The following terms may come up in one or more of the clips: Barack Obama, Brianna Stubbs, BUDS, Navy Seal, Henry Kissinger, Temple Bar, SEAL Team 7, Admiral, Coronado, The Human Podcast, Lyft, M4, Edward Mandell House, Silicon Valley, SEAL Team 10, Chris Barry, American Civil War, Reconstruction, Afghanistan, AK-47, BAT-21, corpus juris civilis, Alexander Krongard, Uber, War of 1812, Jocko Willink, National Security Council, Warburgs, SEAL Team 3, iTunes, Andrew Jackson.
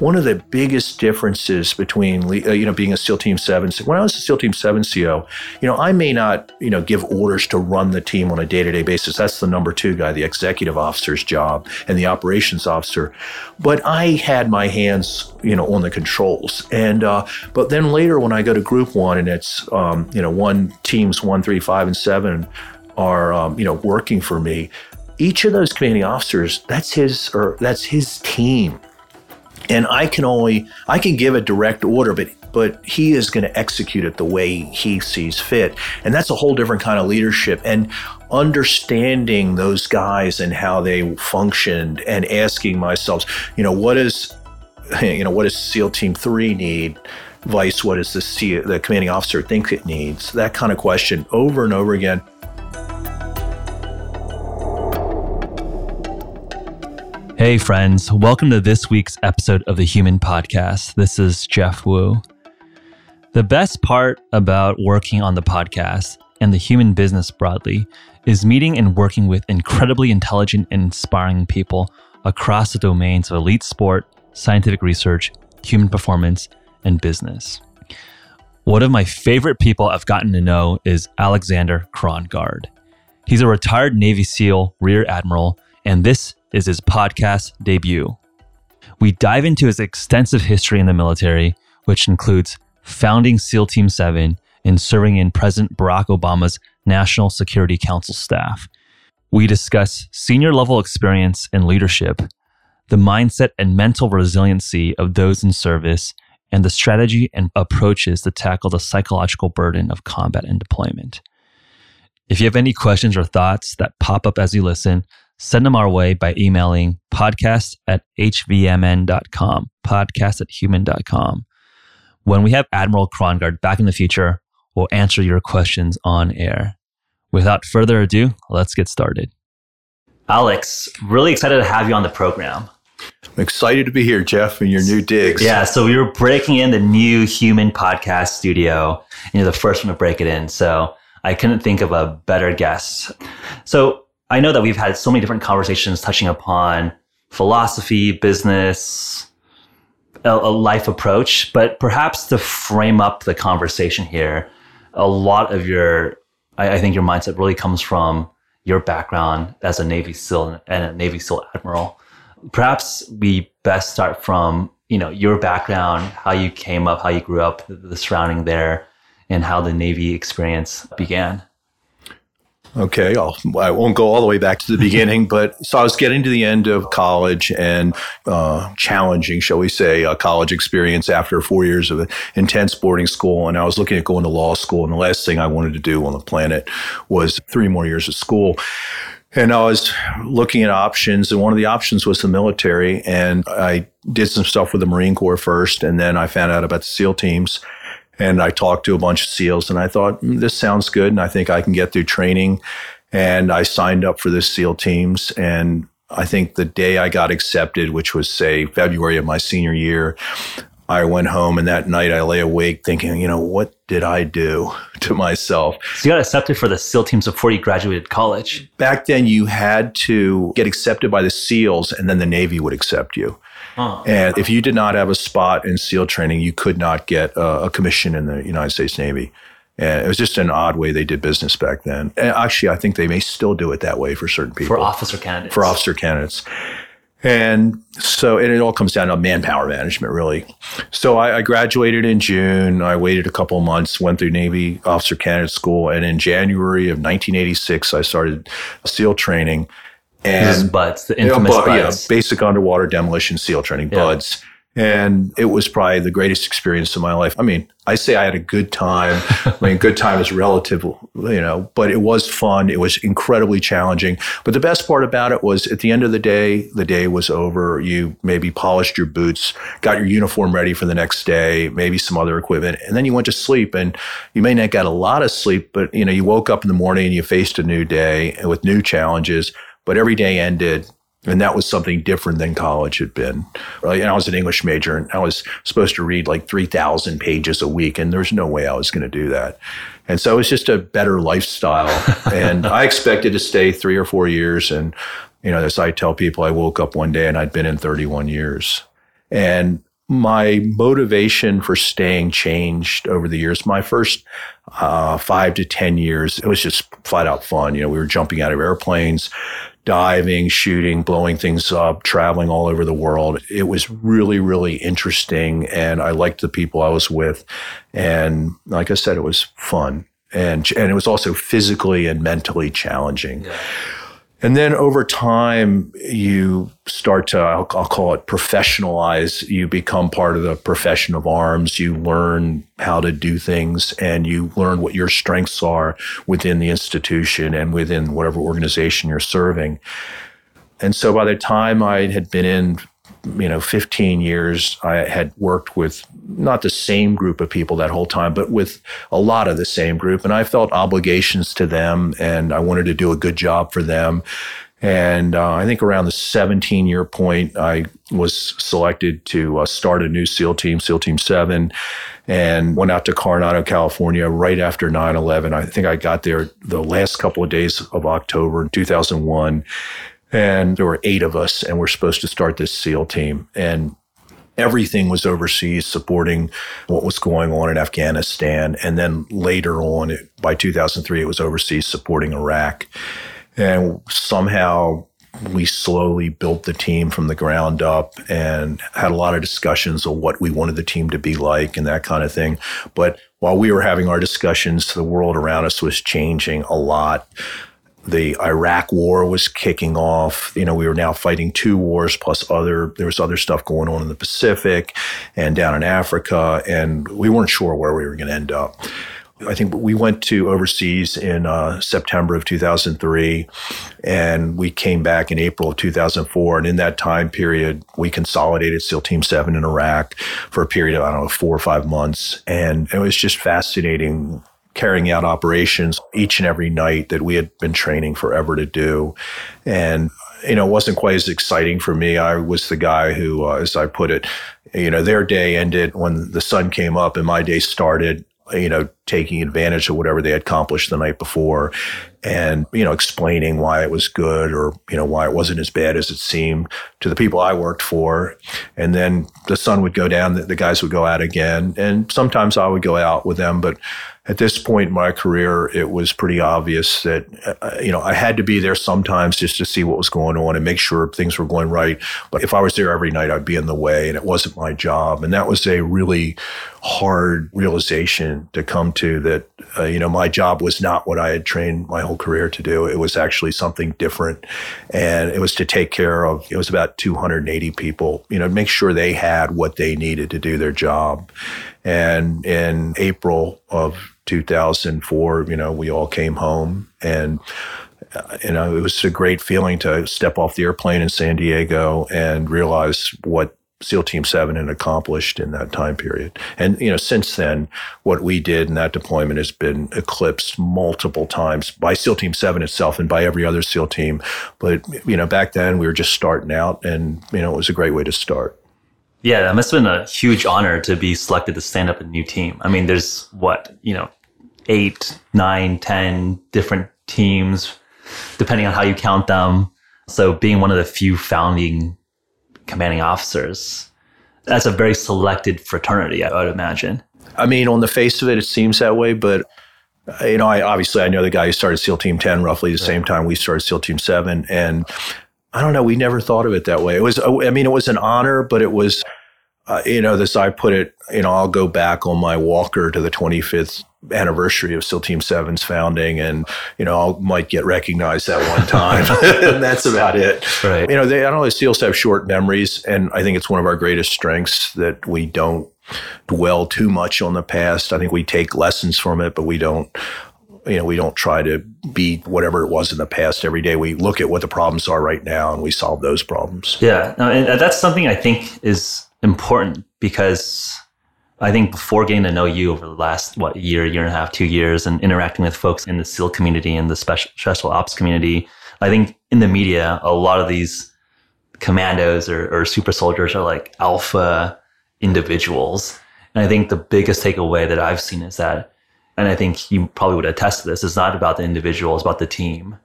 One of the biggest differences between, being a SEAL Team 7, when I was a SEAL Team 7 CO, I may not, give orders to run the team on a day-to-day basis. That's the number two guy, the executive officer's job and the operations officer. But I had my hands, on the controls. And, but then later when I go to Group 1 and it's, teams 1, 3, 5, and 7 are, working for me, each of those commanding officers, that's his team. And I can give a direct order, but he is going to execute it the way he sees fit. And that's a whole different kind of leadership. And understanding those guys and how they functioned and asking myself, what does SEAL Team 3 need? Vice, what does the commanding officer think it needs? That kind of question over and over again. Hey friends, welcome to this week's episode of The Human Podcast. This is Jeff Wu. The best part about working on the podcast and the human business broadly is meeting and working with incredibly intelligent and inspiring people across the domains of elite sport, scientific research, human performance, and business. One of my favorite people I've gotten to know is Alexander Krongard. He's a retired Navy SEAL, Rear Admiral, and this is his podcast debut. We dive into his extensive history in the military, which includes founding SEAL Team 7 and serving in President Barack Obama's National Security Council staff. We discuss senior level experience and leadership, the mindset and mental resiliency of those in service, and the strategy and approaches to tackle the psychological burden of combat and deployment. If you have any questions or thoughts that pop up as you listen, send them our way by emailing podcast@hvmn.com, podcast@human.com. When we have Admiral Krongard back in the future, we'll answer your questions on air. Without further ado, let's get started. Alex, really excited to have you on the program. I'm excited to be here, Jeff, and your new digs. Yeah, so we were breaking in the new Human Podcast studio, and you're the first one to break it in. So I couldn't think of a better guest. So I know that we've had so many different conversations touching upon philosophy, business, a life approach, but perhaps to frame up the conversation here, a lot of your mindset really comes from your background as a Navy SEAL and a Navy SEAL Admiral. Perhaps we best start from, your background, how you came up, how you grew up, the surrounding there, and how the Navy experience began. Okay, I won't go all the way back to the beginning, so I was getting to the end of college and challenging, shall we say, a college experience after 4 years of intense boarding school. And I was looking at going to law school, and the last thing I wanted to do on the planet was 3 more years of school. And I was looking at options, and one of the options was the military. And I did some stuff with the Marine Corps first, and then I found out about the SEAL teams. And I talked to a bunch of SEALs, and I thought, this sounds good, and I think I can get through training. And I signed up for the SEAL teams, and I think the day I got accepted, which was, say, February of my senior year, I went home, and that night I lay awake thinking, what did I do to myself? So you got accepted for the SEAL teams before you graduated college. Back then, you had to get accepted by the SEALs, and then the Navy would accept you. And if you did not have a spot in SEAL training, you could not get a commission in the United States Navy. And it was just an odd way they did business back then. And actually, I think they may still do it that way for certain people. For officer candidates. And so, and it all comes down to manpower management, really. So I graduated in June. I waited a couple of months, went through Navy Officer Candidate School. And in January of 1986, I started SEAL training. And this is BUDS, the infamous BUDS. Yeah, Basic Underwater Demolition SEAL Training, yeah. BUDS. And it was probably the greatest experience of my life. I mean, I say I had a good time. Good time is relative, but it was fun. It was incredibly challenging. But the best part about it was at the end of the day was over. You maybe polished your boots, got your uniform ready for the next day, maybe some other equipment, and then you went to sleep. And you may not got a lot of sleep, but you woke up in the morning and you faced a new day with new challenges. But every day ended, and that was something different than college had been. Right? And I was an English major, and I was supposed to read 3,000 pages a week, and there's no way I was going to do that. And so it was just a better lifestyle. And I expected to stay 3 or 4 years. And as I tell people, I woke up one day, and I'd been in 31 years. And my motivation for staying changed over the years. My first 5 to 10 years, it was just flat out fun. You know, we were jumping out of airplanes, diving, shooting, blowing things up, traveling all over the world. It was really, really interesting. And I liked the people I was with. And like I said, it was fun. And it was also physically and mentally challenging. Yeah. And then over time, you start to, I'll call it professionalize. You become part of the profession of arms. You learn how to do things, and you learn what your strengths are within the institution and within whatever organization you're serving. And so by the time I had been in, 15 years, I had worked with not the same group of people that whole time, but with a lot of the same group. And I felt obligations to them, and I wanted to do a good job for them. And I think around the 17-year point, I was selected to start a new SEAL team, SEAL Team 7, and went out to Coronado, California, right after 9/11. I think I got there the last couple of days of October 2001. And there were 8 of us, and we're supposed to start this SEAL team. And everything was overseas supporting what was going on in Afghanistan. And then later on, by 2003, it was overseas supporting Iraq. And somehow we slowly built the team from the ground up and had a lot of discussions of what we wanted the team to be like and that kind of thing. But while we were having our discussions, the world around us was changing a lot. The Iraq war was kicking off. You know, we were now fighting 2 wars plus there was other stuff going on in the Pacific and down in Africa, and we weren't sure where we were going to end up. I think we went to overseas in September of 2003, and we came back in April of 2004. And in that time period, we consolidated SEAL Team 7 in Iraq for a period of, 4 or 5 months. And it was just fascinating, carrying out operations each and every night that we had been training forever to do. And, it wasn't quite as exciting for me. I was the guy who, as I put it, their day ended when the sun came up and my day started, taking advantage of whatever they had accomplished the night before and, explaining why it was good or, why it wasn't as bad as it seemed to the people I worked for. And then the sun would go down, the guys would go out again. And sometimes I would go out with them, but at this point in my career, it was pretty obvious that, I had to be there sometimes just to see what was going on and make sure things were going right. But if I was there every night, I'd be in the way, and it wasn't my job. And that was a really hard realization to come to that, my job was not what I had trained my whole career to do. It was actually something different. And it was to take care of, it was about 280 people, make sure they had what they needed to do their job. And in April of 2004, we all came home, and it was a great feeling to step off the airplane in San Diego and realize what SEAL Team 7 had accomplished in that time period. And since then, what we did in that deployment has been eclipsed multiple times by SEAL Team 7 itself and by every other SEAL team. But back then we were just starting out, and it was a great way to start. Yeah, that must have been a huge honor to be selected to stand up a new team. I mean, there's 8, 9, 10 different teams, depending on how you count them. So being one of the few founding commanding officers, that's a very selected fraternity, I would imagine. I mean, on the face of it, it seems that way, but I know the guy who started SEAL Team 10 roughly the same time we started SEAL Team 7, and I don't know, we never thought of it that way. It was, it was an honor, but it was, as I put it, I'll go back on my walker to the 25th anniversary of SEAL Team 7's founding, and, I might get recognized that one time. And that's about it. Right. I don't know, SEALs have short memories, and I think it's one of our greatest strengths that we don't dwell too much on the past. I think we take lessons from it, but we don't. We don't try to be whatever it was in the past every day. We look at what the problems are right now, and we solve those problems. Yeah. And that's something I think is important, because I think before getting to know you over the last, year and a half, 2 years, and interacting with folks in the SEAL community and the special ops community, I think in the media, a lot of these commandos or super soldiers are like alpha individuals. And I think the biggest takeaway that I've seen is that, and I think you probably would attest to this, it's not about the individual, it's about the team.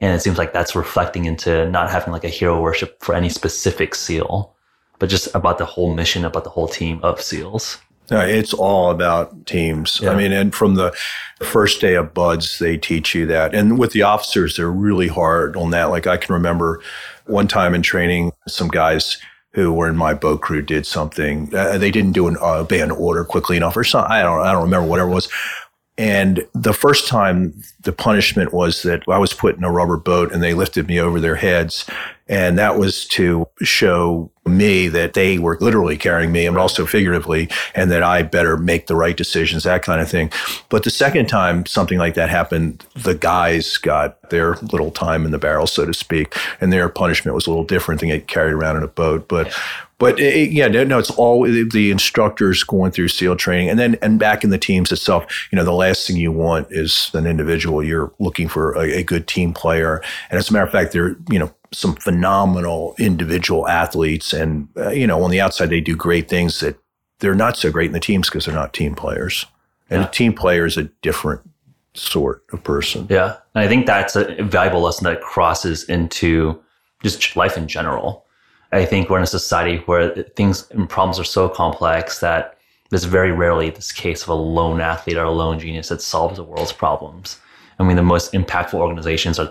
And it seems like that's reflecting into not having like a hero worship for any specific SEAL, but just about the whole mission, about the whole team of SEALs. It's all about teams. Yeah. I mean, and from the first day of BUDS, they teach you that. And with the officers, they're really hard on that. Like I can remember one time in training, some guys who were in my boat crew did something. They didn't do obey an order quickly enough or something. I don't remember what it was. And the first time the punishment was that I was put in a rubber boat and they lifted me over their heads. And that was to show me that they were literally carrying me and also figuratively, and that I better make the right decisions, that kind of thing. But the second time something like that happened, the guys got their little time in the barrel, so to speak, and their punishment was a little different than getting carried around in a boat. But it's all the instructors going through SEAL training, and back in the teams itself. You know, the last thing you want is an individual. You're looking for a good team player, and as a matter of fact, they're, you know, some phenomenal individual athletes, and you know, on the outside they do great things that they're not so great in the teams because they're not team players, and a team player is a different sort of person. Yeah, and I think that's a valuable lesson that crosses into just life in general. I think we're in a society where things and problems are so complex that there's very rarely this case of a lone athlete or a lone genius that solves the world's problems. I mean, the most impactful organizations are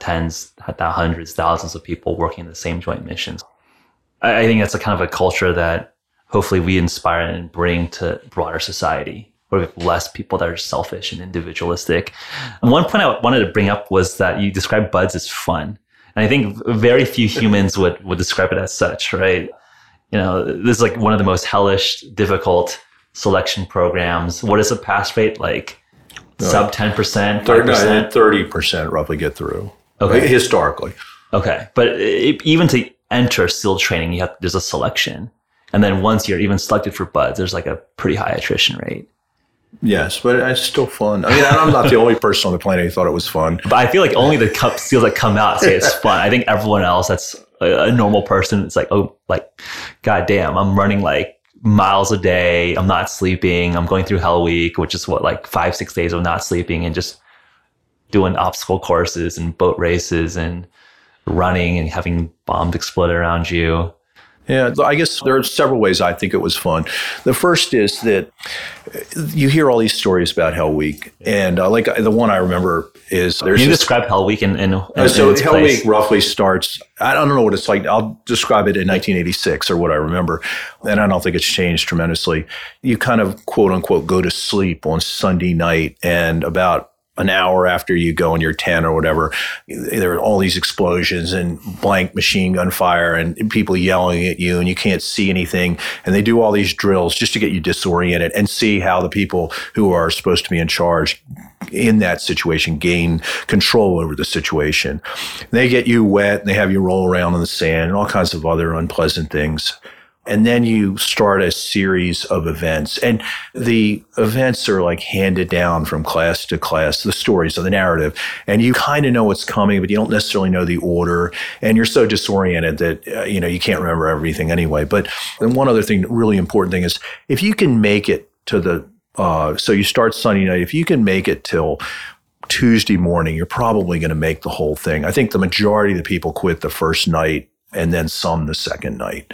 tens, hundreds, thousands of people working in the same joint missions. I think that's a kind of a culture that hopefully we inspire and bring to broader society, where we have less people that are selfish and individualistic. And one point I wanted to bring up was that you described BUDS as fun. And I think very few humans would describe it as such, right? You know, this is like one of the most hellish, difficult selection programs. What is the pass rate like? Sub 10%, 5%? 30% roughly get through. Okay. Historically. Okay. But even to enter SEAL training, there's a selection. And then once you're even selected for BUDS, there's like a pretty high attrition rate. Yes, but it's still fun. I mean, I'm not the only person on the planet who thought it was fun. But I feel like only the SEALs that come out say it's fun. I think everyone else that's a normal person, it's like, oh, like, goddamn, I'm running like miles a day. I'm not sleeping. I'm going through Hell Week, which is what, like 5-6 days of not sleeping and just doing obstacle courses and boat races and running and having bombs explode around you. Yeah, I guess there are several ways I think it was fun. The first is that you hear all these stories about Hell Week. And like the one I remember is there's... Can you describe Hell Week Week roughly starts... I don't know what it's like. I'll describe it in 1986 or what I remember. And I don't think it's changed tremendously. You kind of, quote unquote, go to sleep on Sunday night, and about an hour after you go in your tent or whatever, there are all these explosions and blank machine gun fire and people yelling at you and you can't see anything. And they do all these drills just to get you disoriented and see how the people who are supposed to be in charge in that situation gain control over the situation. They get you wet and they have you roll around in the sand and all kinds of other unpleasant things. And then you start a series of events. And the events are like handed down from class to class, the stories of the narrative. And you kind of know what's coming, but you don't necessarily know the order. And you're so disoriented that, you know, you can't remember everything anyway. But then one other thing, really important thing is if you can make it to so you start Sunday night, if you can make it till Tuesday morning, you're probably going to make the whole thing. I think the majority of the people quit the first night and then some the second night.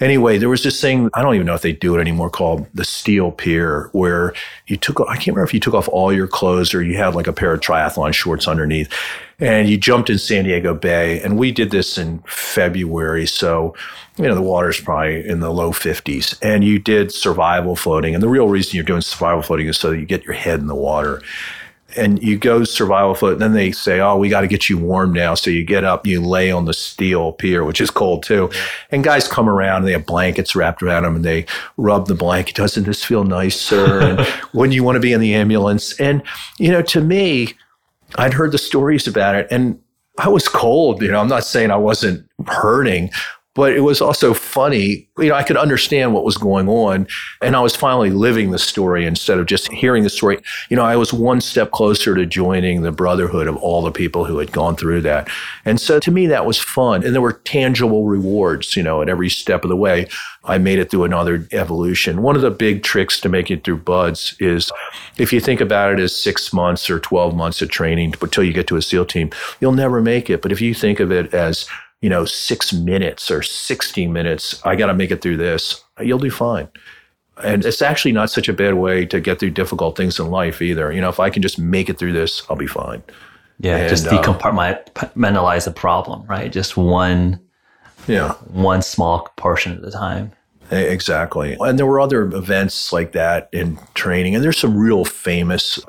Anyway, there was this thing, I don't even know if they do it anymore, called the Steel Pier, where I can't remember if you took off all your clothes or you had like a pair of triathlon shorts underneath, and you jumped in San Diego Bay. And we did this in February. So, you know, the water's probably in the low 50s. And you did survival floating. And the real reason you're doing survival floating is so that you get your head in the water. And you go survival float, and then they say, oh, we got to get you warm now. So you get up, you lay on the steel pier, which is cold too. And guys come around, and they have blankets wrapped around them, and they rub the blanket. Doesn't this feel nice, sir? And wouldn't you want to be in the ambulance? And, you know, to me, I'd heard the stories about it, and I was cold. You know, I'm not saying I wasn't hurting, but it was also funny. You know, I could understand what was going on. And I was finally living the story instead of just hearing the story. You know, I was one step closer to joining the brotherhood of all the people who had gone through that. And so to me, that was fun. And there were tangible rewards, you know, at every step of the way. I made it through another evolution. One of the big tricks to make it through BUDS is if you think about it as 6 months or 12 months of training until you get to a SEAL team, you'll never make it. But if you think of it as you know, 6 minutes or 60 minutes. I got to make it through this. You'll do fine. And it's actually not such a bad way to get through difficult things in life either. You know, if I can just make it through this, I'll be fine. Yeah, and just decompartmentalize the problem, right? Just one small portion at a time. Exactly. And there were other events like that in training. And there's some real famous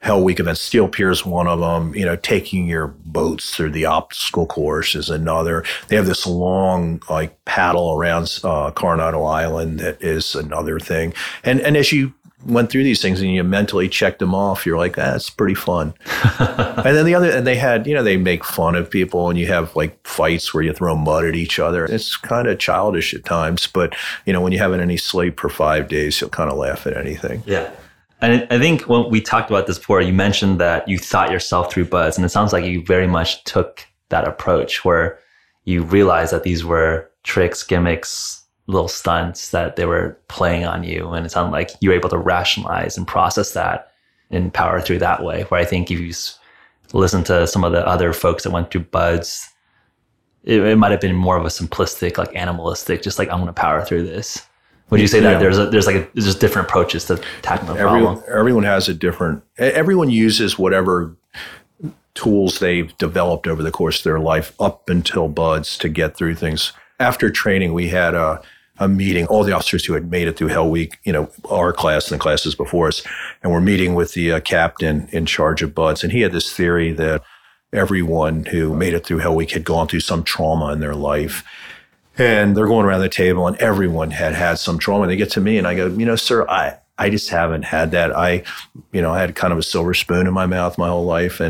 Hell Week events. Steel Pier's one of them. You know, taking your boats through the obstacle course is another. They have this long, like, paddle around Coronado Island that is another thing. And as you went through these things and you mentally checked them off, you're like, that's pretty fun. And then they had, you know, they make fun of people and you have like fights where you throw mud at each other. It's kind of childish at times, but you know, when you haven't any sleep for 5 days, you'll kind of laugh at anything. Yeah. And I think when we talked about this before, you mentioned that you thought yourself through BUDS, and it sounds like you very much took that approach where you realized that these were tricks, gimmicks, little stunts that they were playing on you. And it sounded like you were able to rationalize and process that and power through that way. Where I think if you listen to some of the other folks that went through BUDS, it might have been more of a simplistic, like animalistic, just like, I'm going to power through this. Would you say that there's just different approaches to tackling the problem? Everyone has a different, everyone uses whatever tools they've developed over the course of their life up until BUDS to get through things. After training, we had a meeting, all the officers who had made it through Hell Week, you know, our class and the classes before us, and we're meeting with the captain in charge of BUDS. And he had this theory that everyone who made it through Hell Week had gone through some trauma in their life. And they're going around the table and everyone had some trauma. And they get to me and I go, you know, sir, I just haven't had that. I had kind of a silver spoon in my mouth my whole life.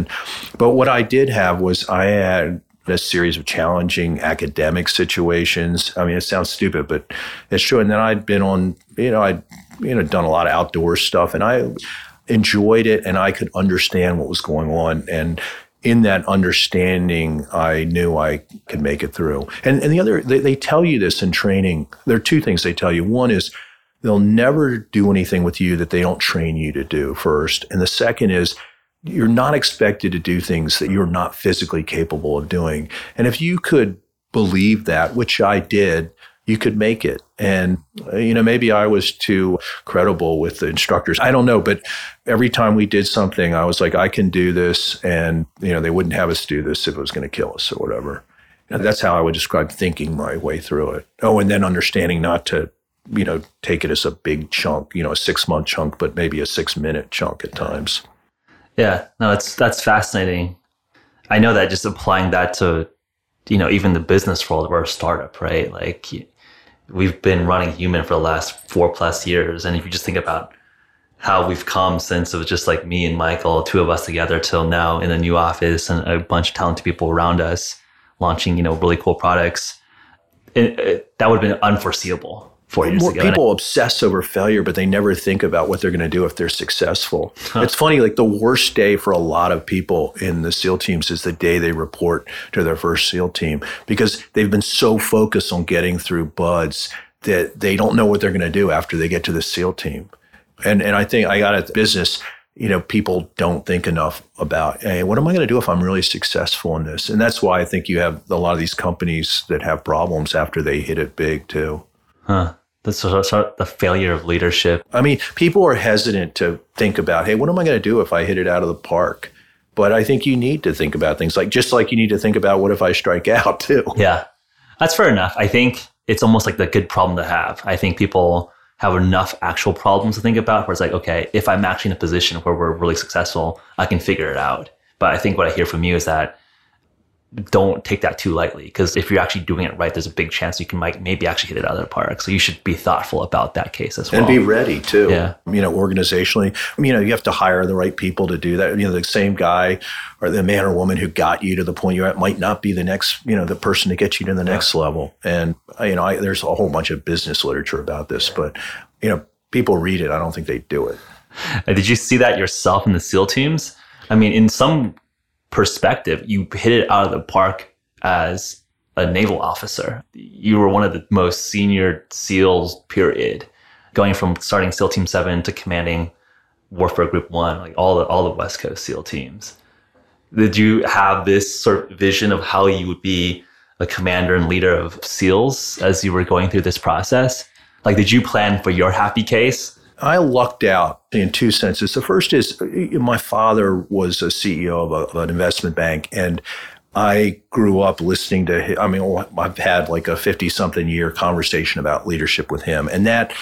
But what I did have was I had a series of challenging academic situations. I mean, it sounds stupid, but it's true. And then I'd been on, you know, I'd done a lot of outdoor stuff and I enjoyed it and I could understand what was going on. And in that understanding, I knew I could make it through. And the other, they tell you this in training. There are two things they tell you. One is they'll never do anything with you that they don't train you to do first. And the second is, you're not expected to do things that you're not physically capable of doing. And if you could believe that, which I did, you could make it. And, you know, maybe I was too credible with the instructors. I don't know. But every time we did something, I was like, I can do this. And, you know, they wouldn't have us do this if it was going to kill us or whatever. And that's how I would describe thinking my way through it. Oh, and then understanding not to, you know, take it as a big chunk, you know, a 6-month chunk, but maybe a 6-minute chunk at times. Yeah, no, that's fascinating. I know that just applying that to, you know, even the business world, we're a startup, right? Like we've been running Human for the last 4+ years. And if you just think about how we've come since it was just like me and Michael, two of us together till now in a new office and a bunch of talented people around us launching, you know, really cool products, that would have been unforeseeable. More people obsess over failure, but they never think about what they're going to do if they're successful. Huh. It's funny, like the worst day for a lot of people in the SEAL teams is the day they report to their first SEAL team because they've been so focused on getting through BUDS that they don't know what they're going to do after they get to the SEAL team. And I think I got at business, you know, people don't think enough about, hey, what am I going to do if I'm really successful in this? And that's why I think you have a lot of these companies that have problems after they hit it big too. Huh. That's sort of the failure of leadership. I mean, people are hesitant to think about, hey, what am I going to do if I hit it out of the park? But I think you need to think about things like, just like you need to think about what if I strike out too? Yeah, that's fair enough. I think it's almost like the good problem to have. I think people have enough actual problems to think about where it's like, okay, if I'm actually in a position where we're really successful, I can figure it out. But I think what I hear from you is that don't take that too lightly, because if you're actually doing it right, there's a big chance you can maybe actually hit it out of the park. So you should be thoughtful about that case as well. And be ready too. Yeah. You know, organizationally, you know, you have to hire the right people to do that. You know, the same guy or the man or woman who got you to the point you're at might not be the next, you know, the person to get you to the next level. And, you know, there's a whole bunch of business literature about this, but, you know, people read it. I don't think they do it. Did you see that yourself in the SEAL teams? I mean, in some perspective, you hit it out of the park as a naval officer. You were one of the most senior SEALs, period, going from starting SEAL Team 7 to commanding Warfare Group 1, like all the West Coast SEAL teams. Did you have this sort of vision of how you would be a commander and leader of SEALs as you were going through this process? Like, did you plan for your happy case? I lucked out in two senses. The first is my father was a CEO of an investment bank, and I grew up listening to him. I mean, I've had like a 50-something year conversation about leadership with him, and that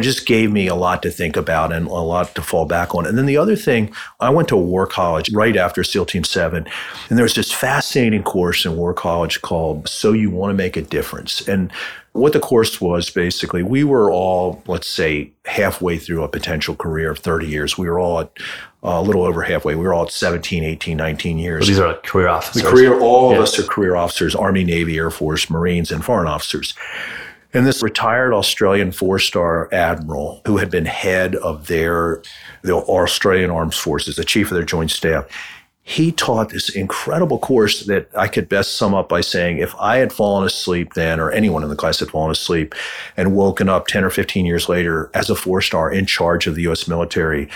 just gave me a lot to think about and a lot to fall back on. And then the other thing, I went to War College right after SEAL Team 7, and there was this fascinating course in War College called So You Want to Make a Difference. And what the course was, basically, we were all, let's say, halfway through a potential career of 30 years. We were all a little over halfway. We were all at 17, 18, 19 years. Well, these are like career officers. All of us are career officers, Army, Navy, Air Force, Marines, and foreign officers. And this retired Australian four-star admiral who had been head of the Australian Armed Forces, the chief of their joint staff, he taught this incredible course that I could best sum up by saying, if I had fallen asleep then, or anyone in the class had fallen asleep and woken up 10 or 15 years later as a four-star in charge of the U.S. military,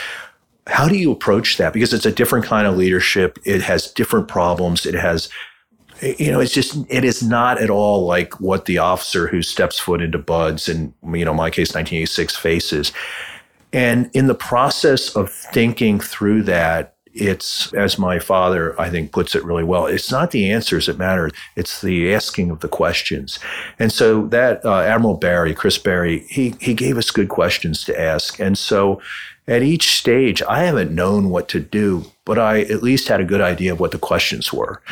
how do you approach that? Because it's a different kind of leadership. It has different problems. It has... You know, it is not at all like what the officer who steps foot into BUDS and, you know, in my case, 1986 faces. And in the process of thinking through that, it's, as my father, I think, puts it really well, it's not the answers that matter. It's the asking of the questions. And so that Admiral Barry, Chris Barry, he gave us good questions to ask. And so at each stage, I haven't known what to do, but I at least had a good idea of what the questions were.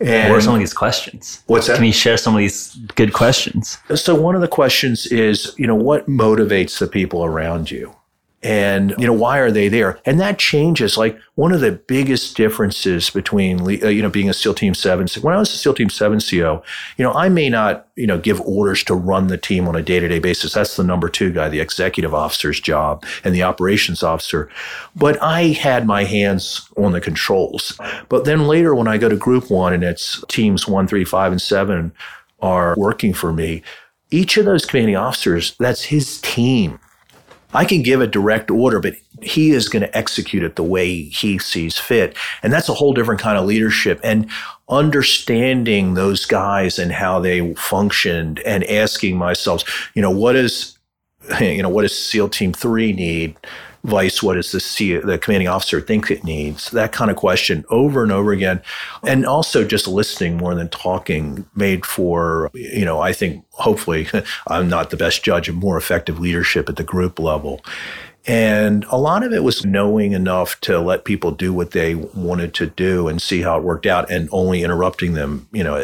And what are some of these questions? What's that? Can you share some of these good questions? So one of the questions is, you know, what motivates the people around you? And, you know, why are they there? And that changes. Like, one of the biggest differences between, you know, being a SEAL Team 7. When I was a SEAL Team 7 CO, you know, I may not, you know, give orders to run the team on a day-to-day basis. That's the number two guy, the executive officer's job and the operations officer. But I had my hands on the controls. But then later when I go to Group 1 and it's teams 1, 3, 5, and 7 are working for me, each of those commanding officers, that's his team. I can give a direct order, but he is going to execute it the way he sees fit. And that's a whole different kind of leadership. And understanding those guys and how they functioned and asking myself, you know, what does SEAL Team 3 need? Vice, what does the commanding officer think it needs? That kind of question over and over again. And also just listening more than talking made for, you know, I think hopefully I'm not the best judge of more effective leadership at the group level. And a lot of it was knowing enough to let people do what they wanted to do and see how it worked out and only interrupting them, you know,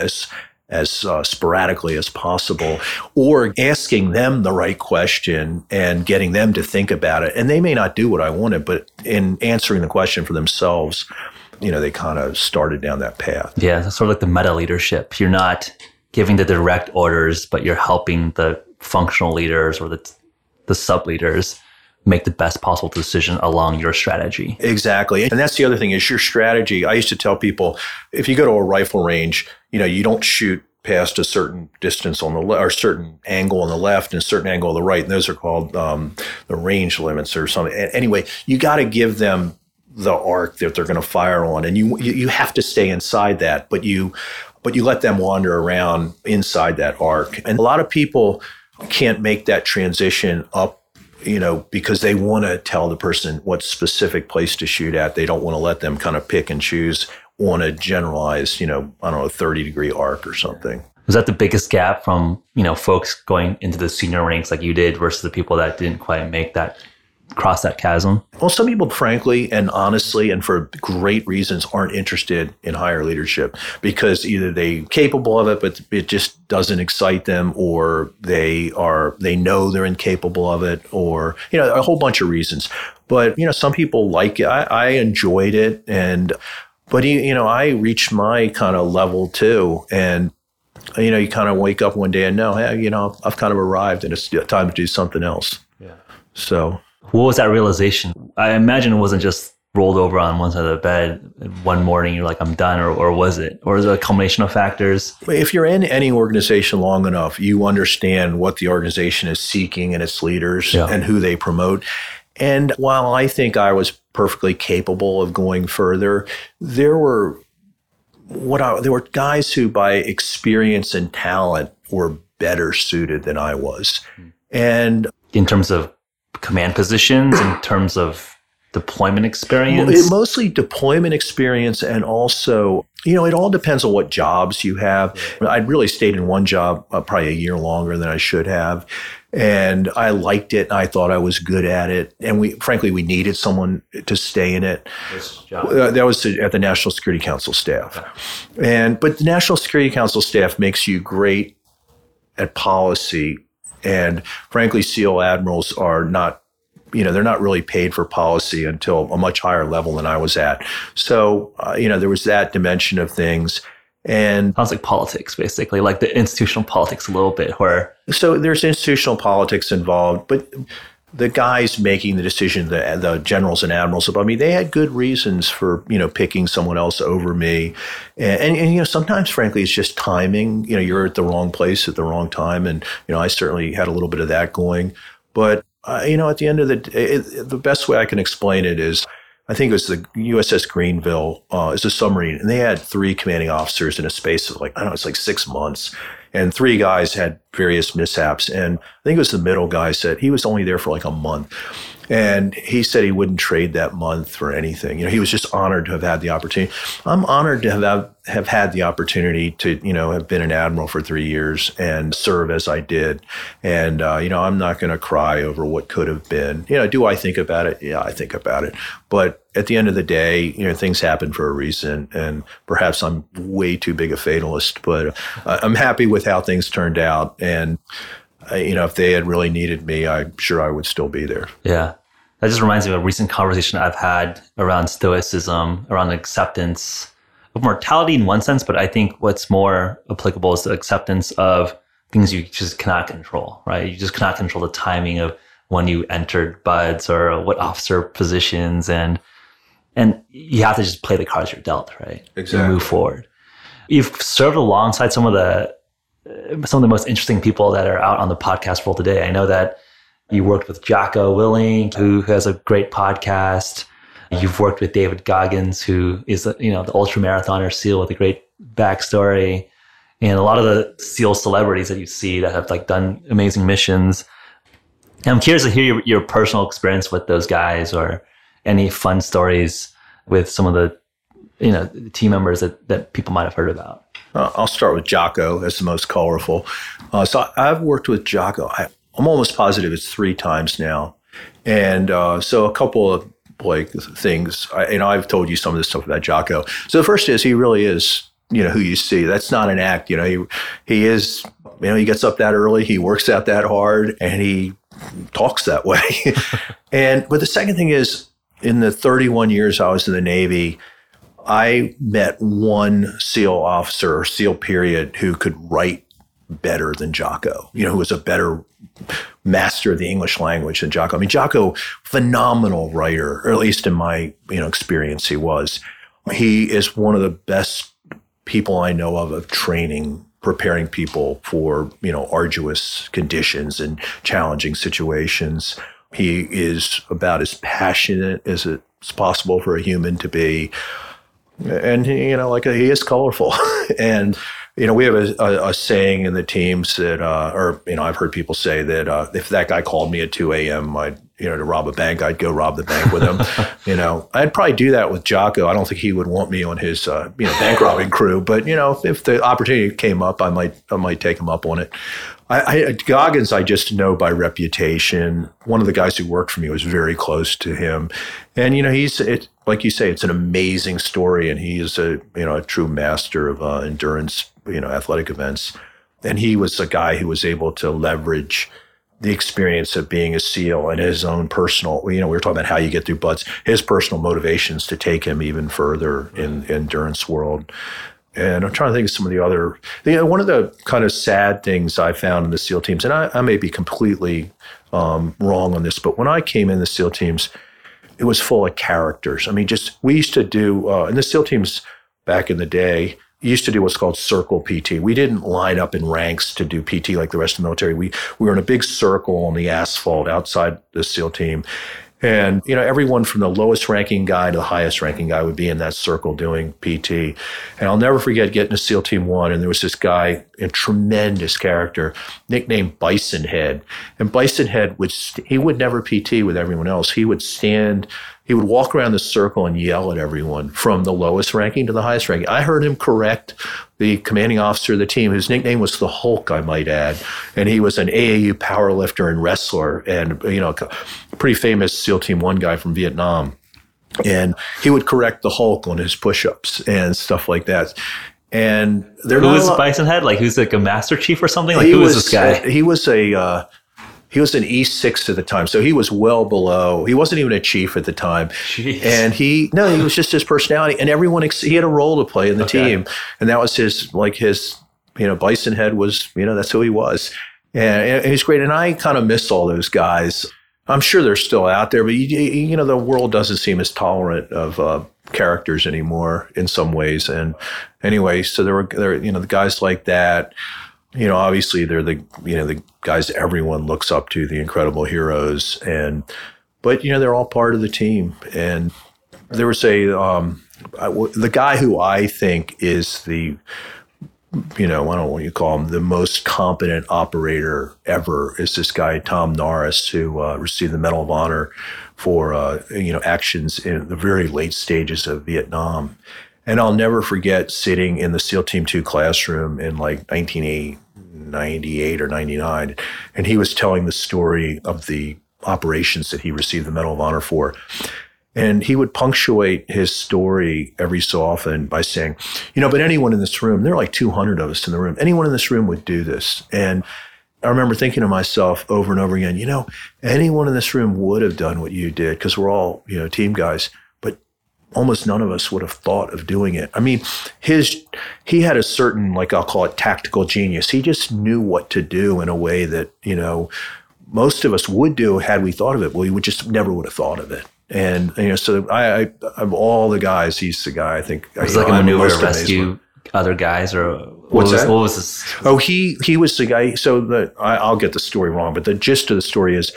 as sporadically as possible, or asking them the right question and getting them to think about it. And they may not do what I wanted, but in answering the question for themselves, you know, they kind of started down that path. Yeah, that's sort of like the meta leadership. You're not giving the direct orders, but you're helping the functional leaders or the sub-leaders make the best possible decision along your strategy. Exactly. And that's the other thing is your strategy. I used to tell people, if you go to a rifle range, you know, you don't shoot past a certain distance on the or certain angle on the left and a certain angle on the right. And those are called the range limits or something. Anyway, you got to give them the arc that they're going to fire on. And you have to stay inside that, but you let them wander around inside that arc. And a lot of people can't make that transition up, you know, because they want to tell the person what specific place to shoot at. They don't want to let them kind of pick and choose on a generalized, you know, I don't know, 30-degree arc or something. Was that the biggest gap from, you know, folks going into the senior ranks like you did versus the people that didn't quite make that, cross that chasm? Well, some people, frankly and honestly, and for great reasons, aren't interested in higher leadership because either they're capable of it, but it just doesn't excite them, or they know they're incapable of it, or, you know, a whole bunch of reasons. But, you know, some people like it. I enjoyed it. But, you know, I reached my kind of level too. And, you know, you kind of wake up one day and know, hey, you know, I've kind of arrived and it's time to do something else. Yeah. So... what was that realization? I imagine it wasn't just rolled over on one side of the bed one morning, you're like, I'm done, or was it? Or is it a combination of factors? If you're in any organization long enough, you understand what the organization is seeking in its leaders and who they promote. And while I think I was perfectly capable of going further, there were there were guys who by experience and talent were better suited than I was. And in terms of command positions, in terms of deployment experience? Mostly deployment experience, and also, it all depends on what jobs you have. I'd really stayed in one job probably a year longer than I should have. And I liked it. I thought I was good at it. And frankly, we needed someone to stay in it. That was at the National Security Council staff. Yeah. But the National Security Council staff makes you great at policy. And frankly, SEAL admirals are not, they're not really paid for policy until a much higher level than I was at. So, there was that dimension of things. And sounds like politics, basically, like the institutional politics a little bit. So there's institutional politics involved, but the guys making the decision, the generals and admirals above me, they had good reasons for, picking someone else over me. And sometimes, frankly, it's just timing. You're at the wrong place at the wrong time. And, I certainly had a little bit of that going. But, at the end of the day, the best way I can explain it is, I think it was the USS Greenville, it's a submarine, and they had 3 commanding officers in a space of it's 6 months, and 3 guys had various mishaps. And I think it was the middle guy said he was only there for a month, and he said he wouldn't trade that month for anything. He was just honored to have had the opportunity. I'm honored to have had the opportunity to, have been an admiral for 3 years and serve as I did. And, I'm not going to cry over what could have been. Do I think about it? Yeah, I think about it. But at the end of the day, things happen for a reason. And perhaps I'm way too big a fatalist, but I'm happy with how things turned out. And, if they had really needed me, I'm sure I would still be there. Yeah. That just reminds me of a recent conversation I've had around stoicism, around acceptance of mortality in one sense, but I think what's more applicable is the acceptance of things you just cannot control, right? You just cannot control the timing of when you entered BUDS or what officer positions, and you have to just play the cards you're dealt, right? Exactly. And move forward. You've served alongside some of the most interesting people that are out on the podcast world today. I know that you worked with Jocko Willink, who has a great podcast. You've worked with David Goggins, who is, the ultramarathoner SEAL with a great backstory. And a lot of the SEAL celebrities that you see that have done amazing missions. And I'm curious to hear your personal experience with those guys, or any fun stories with some of the, team members that people might have heard about. I'll start with Jocko. That's the most colorful. So I've worked with Jocko. I'm almost positive it's 3 times now. And so a couple of things. I've told you some of this stuff about Jocko. So the first is, he really is, who you see. That's not an act. He is, he gets up that early, he works out that hard, and he talks that way. But the second thing is, in the 31 years I was in the Navy, I met one SEAL officer, or SEAL period, who could write better than Jocko, who was a better master of the English language than Jocko. Jocko, phenomenal writer, or at least in my experience he was. He is one of the best people I know of training, preparing people for, arduous conditions and challenging situations. He is about as passionate as it's possible for a human to be. And, he is colorful. And, we have a saying in the teams that, I've heard people say that if that guy called me at 2 a.m., I'd, to rob a bank, I'd go rob the bank with him. I'd probably do that with Jocko. I don't think he would want me on his, bank robbing crew. But, if the opportunity came up, I might take him up on it. Goggins, I just know by reputation. One of the guys who worked for me was very close to him. And, like you say, it's an amazing story. And he is a, a true master of endurance, athletic events. And he was a guy who was able to leverage the experience of being a SEAL and his own personal, we were talking about how you get through BUDS, his personal motivations to take him even further in endurance world. And I'm trying to think of some of the other, one of the kind of sad things I found in the SEAL teams, and I may be completely wrong on this, but when I came in the SEAL teams, it was full of characters. We used to do, in the SEAL teams back in the day, used to do what's called circle PT. We didn't line up in ranks to do PT like the rest of the military. We were in a big circle on the asphalt outside the SEAL team. And, you know, everyone from the lowest ranking guy to the highest ranking guy would be in that circle doing PT. And I'll never forget getting to SEAL Team 1. And there was this guy, a tremendous character, nicknamed Bison Head. And Bison Head, he would never PT with everyone else. He would walk around the circle and yell at everyone from the lowest ranking to the highest ranking. I heard him correct the commanding officer of the team, whose nickname was the Hulk, I might add. And he was an AAU powerlifter and wrestler and, you know, pretty famous SEAL Team 1 guy from Vietnam. And he would correct the Hulk on his push-ups and stuff like that. And there was Bison Head? Like, he was like a master chief or something? Like, who was this guy? He was an E6 at the time, so he was well below. He wasn't even a chief at the time. Jeez. And he was just his personality. And he had a role to play in the team. And that was Bison Head was, you know, that's who he was. And he's great. And I kind of miss all those guys. I'm sure they're still out there, but, you know, the world doesn't seem as tolerant of characters anymore in some ways. And anyway, so there were the guys like that. You know, obviously they're the guys everyone looks up to, the incredible heroes, but you know, they're all part of the team. And there was the guy who I think is the, you know, I don't know what you call him, the most competent operator ever is this guy, Tom Norris, who received the Medal of Honor for, actions in the very late stages of Vietnam. And I'll never forget sitting in the SEAL Team 2 classroom in like 1998 or 99, and he was telling the story of the operations that he received the Medal of Honor for. And he would punctuate his story every so often by saying, you know, but anyone in this room, there are like 200 of us in the room, anyone in this room would do this. And I remember thinking to myself over and over again, you know, anyone in this room would have done what you did, because we're all, you know, team guys. Almost none of us would have thought of doing it. I mean, he had a certain, like I'll call it, tactical genius. He just knew what to do in a way that, you know, most of us would do had we thought of it. Well, we just never would have thought of it. And, you know, so I of all the guys, he's the guy I think. It was like a maneuver to rescue other guys, or what was this? Oh, he was the guy. So I'll get the story wrong, but the gist of the story is,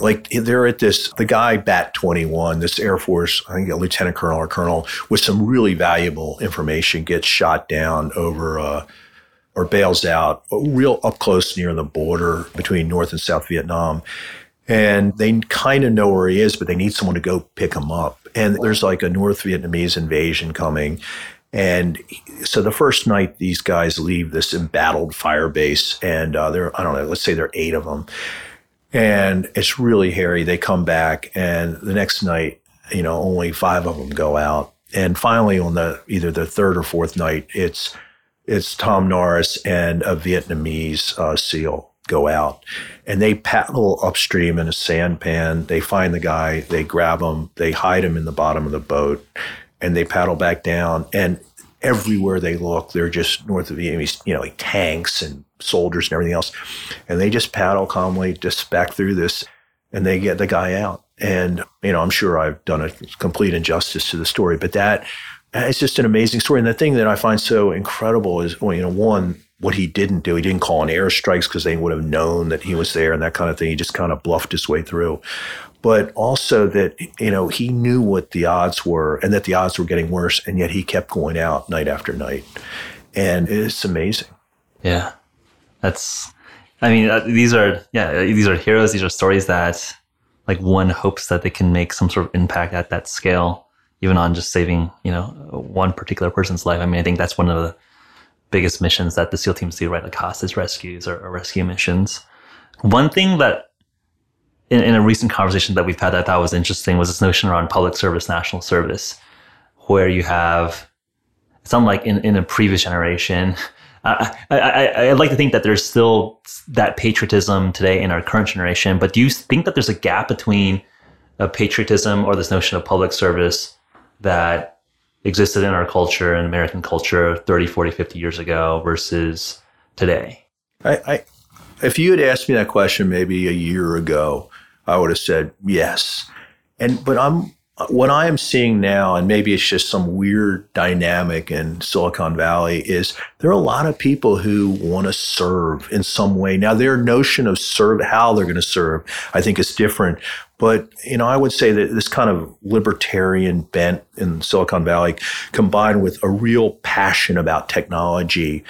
like, they're at the guy BAT-21, this Air Force, I think a lieutenant colonel or colonel, with some really valuable information, gets shot down over or bails out real up close near the border between North and South Vietnam. And they kind of know where he is, but they need someone to go pick him up. And there's like a North Vietnamese invasion coming. And so the first night these guys leave this embattled fire base, and let's say there are 8 of them. And it's really hairy. They come back, and the next night, you know, only 5 of them go out. And finally, on either the 3rd or 4th night, it's Tom Norris and a Vietnamese SEAL go out. And they paddle upstream in a sampan. They find the guy. They grab him. They hide him in the bottom of the boat. And they paddle back down. And everywhere they look, they're just North of Vietnamese, you know, like tanks and soldiers and everything else. And they just paddle calmly just back through this, and they get the guy out. And, you know, I'm sure I've done a complete injustice to the story, but it's just an amazing story. And the thing that I find so incredible is, well, you know, one, what he didn't do. He didn't call on airstrikes because they would have known that he was there and that kind of thing. He just kind of bluffed his way through. But also that, you know, he knew what the odds were and that the odds were getting worse, and yet he kept going out night after night. And it's amazing. Yeah. These are heroes. These are stories that, like, one hopes that they can make some sort of impact at that scale, even on just saving, you know, one particular person's life. I mean, I think that's one of the biggest missions that the SEAL teams do, right? Like hostage rescues or rescue missions. One thing that in a recent conversation that we've had that I thought was interesting was this notion around public service, national service, where you have, it's unlike in a previous generation. I like to think that there's still that patriotism today in our current generation, but do you think that there's a gap between a patriotism or this notion of public service that existed in our culture and American culture 30, 40, 50 years ago versus today? If you had asked me that question maybe a year ago, I would have said yes. But I'm What I am seeing now, and maybe it's just some weird dynamic in Silicon Valley, is there are a lot of people who want to serve in some way. Now, their notion of how they're going to serve, I think is different. But, you know, I would say that this kind of libertarian bent in Silicon Valley combined with a real passion about technology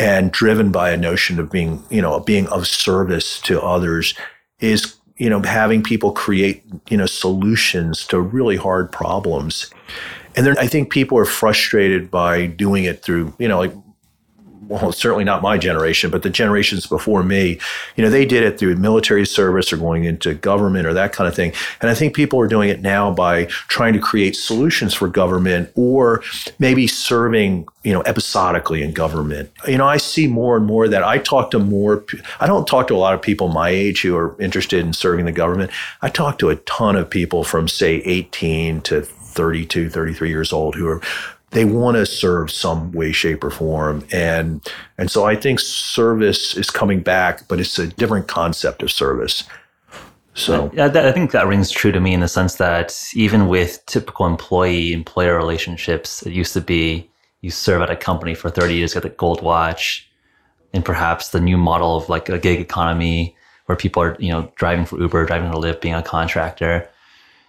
and driven by a notion of being, you know, being of service to others is, you know, having people create, you know, solutions to really hard problems. And then I think people are frustrated by doing it through, you know, like, well, certainly not my generation, but the generations before me, you know, they did it through military service or going into government or that kind of thing. And I think people are doing it now by trying to create solutions for government or maybe serving, you know, episodically in government. You know, I see more and more that I don't talk to a lot of people my age who are interested in serving the government. I talk to a ton of people from, say, 18 to 32, 33 years old who are, they want to serve some way, shape, or form. And so I think service is coming back, but it's a different concept of service. So I think that rings true to me in the sense that even with typical employee-employer relationships, it used to be you serve at a company for 30 years, get the gold watch, and perhaps the new model of like a gig economy where people are, you know, driving for Uber, driving for Lyft, being a contractor.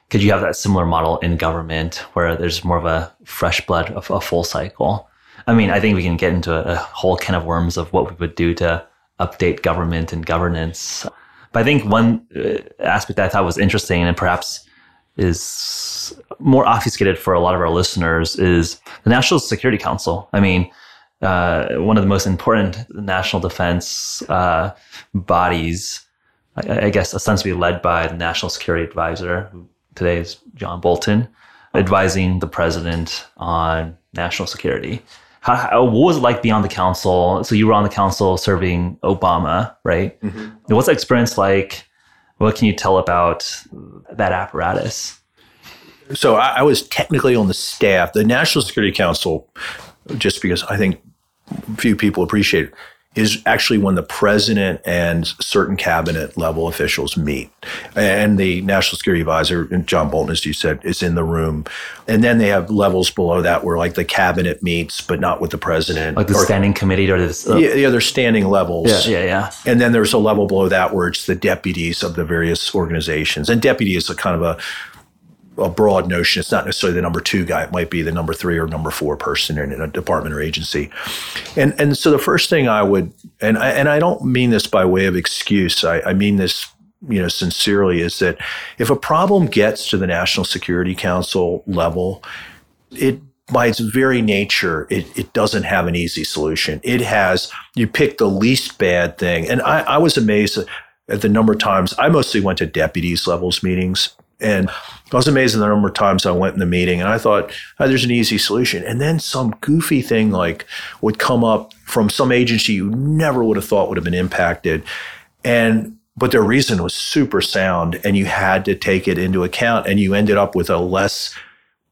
Could you have that similar model in government where there's more of a fresh blood of a full cycle? I mean, I think we can get into a whole can of worms of what we would do to update government and governance. But I think one aspect that I thought was interesting and perhaps is more obfuscated for a lot of our listeners is the National Security Council. I mean, one of the most important national defense bodies, I guess, ostensibly led by the National Security Advisor, who today is John Bolton, advising the president on national security. What was it like beyond the council? So you were on the council serving Obama, right? Mm-hmm. What's the experience like? What can you tell about that apparatus? So I was technically on the staff. The National Security Council, just because I think few people appreciate it, is actually when the president and certain cabinet level officials meet. And the National Security Advisor, John Bolton, as you said, is in the room. And then they have levels below that where like the cabinet meets, but not with the president. Like the standing committee or this? Yeah, they're standing levels. Yeah. And then there's a level below that where it's the deputies of the various organizations. And deputy is a kind of a broad notion. It's not necessarily the number two guy. It might be the number three or number four person in a department or agency. And so the first thing I would, and I don't mean this by way of excuse. I mean this, you know, sincerely, is that if a problem gets to the National Security Council level, it by its very nature, it doesn't have an easy solution. It has, you pick the least bad thing. And I was amazed at the number of times, I mostly went to deputies levels meetings. And I was amazed at the number of times I went in the meeting and I thought, oh, there's an easy solution. And then some goofy thing like would come up from some agency you never would have thought would have been impacted. But their reason was super sound and you had to take it into account and you ended up with a less,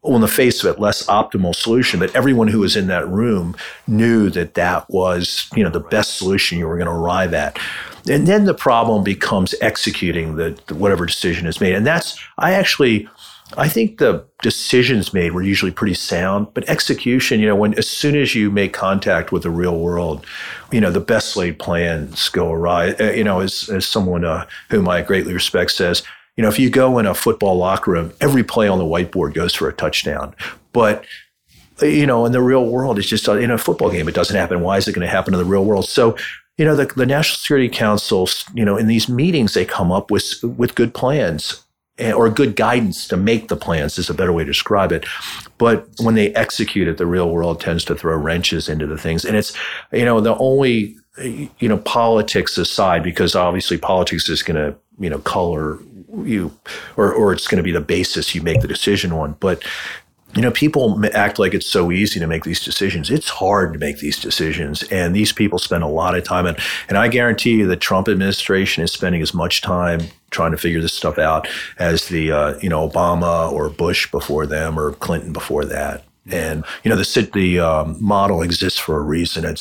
on the face of it, less optimal solution. But everyone who was in that room knew that that was, you know, the best solution you were going to arrive at. And then the problem becomes executing the whatever decision is made. And I think the decisions made were usually pretty sound, but execution, you know, as soon as you make contact with the real world, you know, the best laid plans go awry. You know, as someone whom I greatly respect says, you know, if you go in a football locker room, every play on the whiteboard goes for a touchdown. But, you know, in the real world, it's just in a football game, it doesn't happen. Why is it going to happen in the real world? So, you know, the National Security Council, you know, in these meetings, they come up with good plans or good guidance to make the plans is a better way to describe it. But when they execute it, the real world tends to throw wrenches into the things. And it's, you know, the only, you know, politics aside, because obviously politics is going to, you know, color you or it's going to be the basis you make the decision on. But, you know, people act like it's so easy to make these decisions. It's hard to make these decisions. And these people spend a lot of time. And I guarantee you the Trump administration is spending as much time trying to figure this stuff out as the, you know, Obama or Bush before them or Clinton before that. And, you know, the model exists for a reason.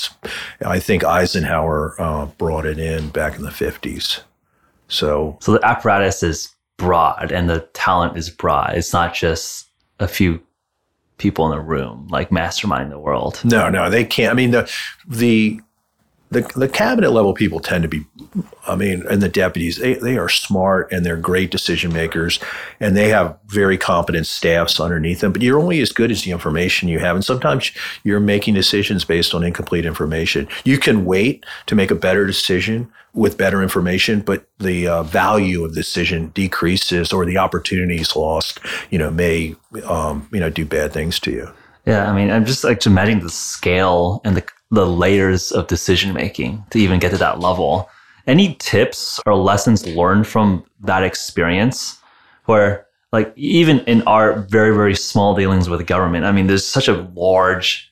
I think Eisenhower brought it in back in the 50s. So the apparatus is broad and the talent is broad. It's not just a few people in a room like mastermind the world. No, they can't. I mean, the cabinet level people tend to be, I mean, and the deputies, they are smart and they're great decision makers and they have very competent staffs underneath them, but you're only as good as the information you have. And sometimes you're making decisions based on incomplete information. You can wait to make a better decision with better information, but the value of the decision decreases or the opportunities lost, may, do bad things to you. Yeah. I mean, I'm just like imagining the scale and the layers of decision-making to even get to that level. Any tips or lessons learned from that experience where, like, even in our very, very small dealings with the government, I mean, there's such a large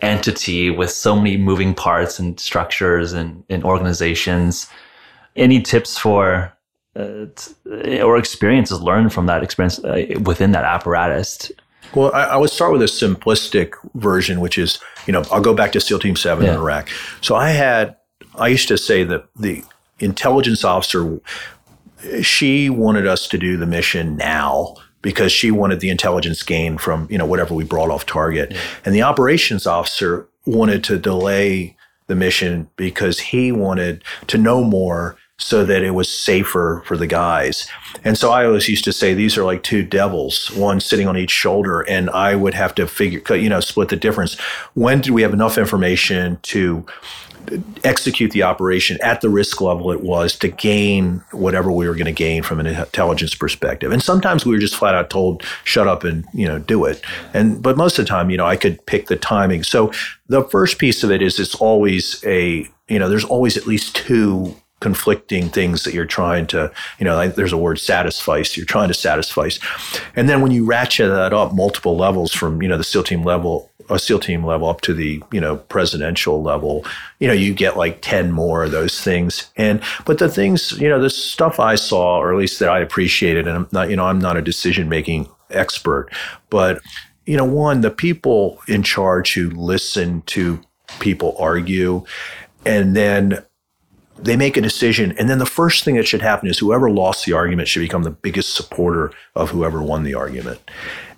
entity with so many moving parts and structures and organizations. Any tips for or experiences learned from that experience within that apparatus? Well, I would start with a simplistic version, which is, I'll go back to SEAL Team 7 in Iraq. So I used to say that the intelligence officer, she wanted us to do the mission now because she wanted the intelligence gain from, whatever we brought off target. Yeah. And the operations officer wanted to delay the mission because he wanted to know more so that it was safer for the guys. And so I always used to say these are like two devils, one sitting on each shoulder, and I would have to figure, split the difference. When do we have enough information to execute the operation at the risk level it was to gain whatever we were going to gain from an intelligence perspective? And sometimes we were just flat out told, shut up and, do it. But most of the time, I could pick the timing. So the first piece of it is it's always there's always at least two conflicting things that you're trying to, there's a word, satisfice. You're trying to satisfice. And then when you ratchet that up multiple levels from, the SEAL team level up to the, presidential level, you get like 10 more of those things. But the things, the stuff I saw, or at least that I appreciated, and I'm not a decision-making expert, but, one, the people in charge who listen to people argue, and then they make a decision, and then the first thing that should happen is whoever lost the argument should become the biggest supporter of whoever won the argument.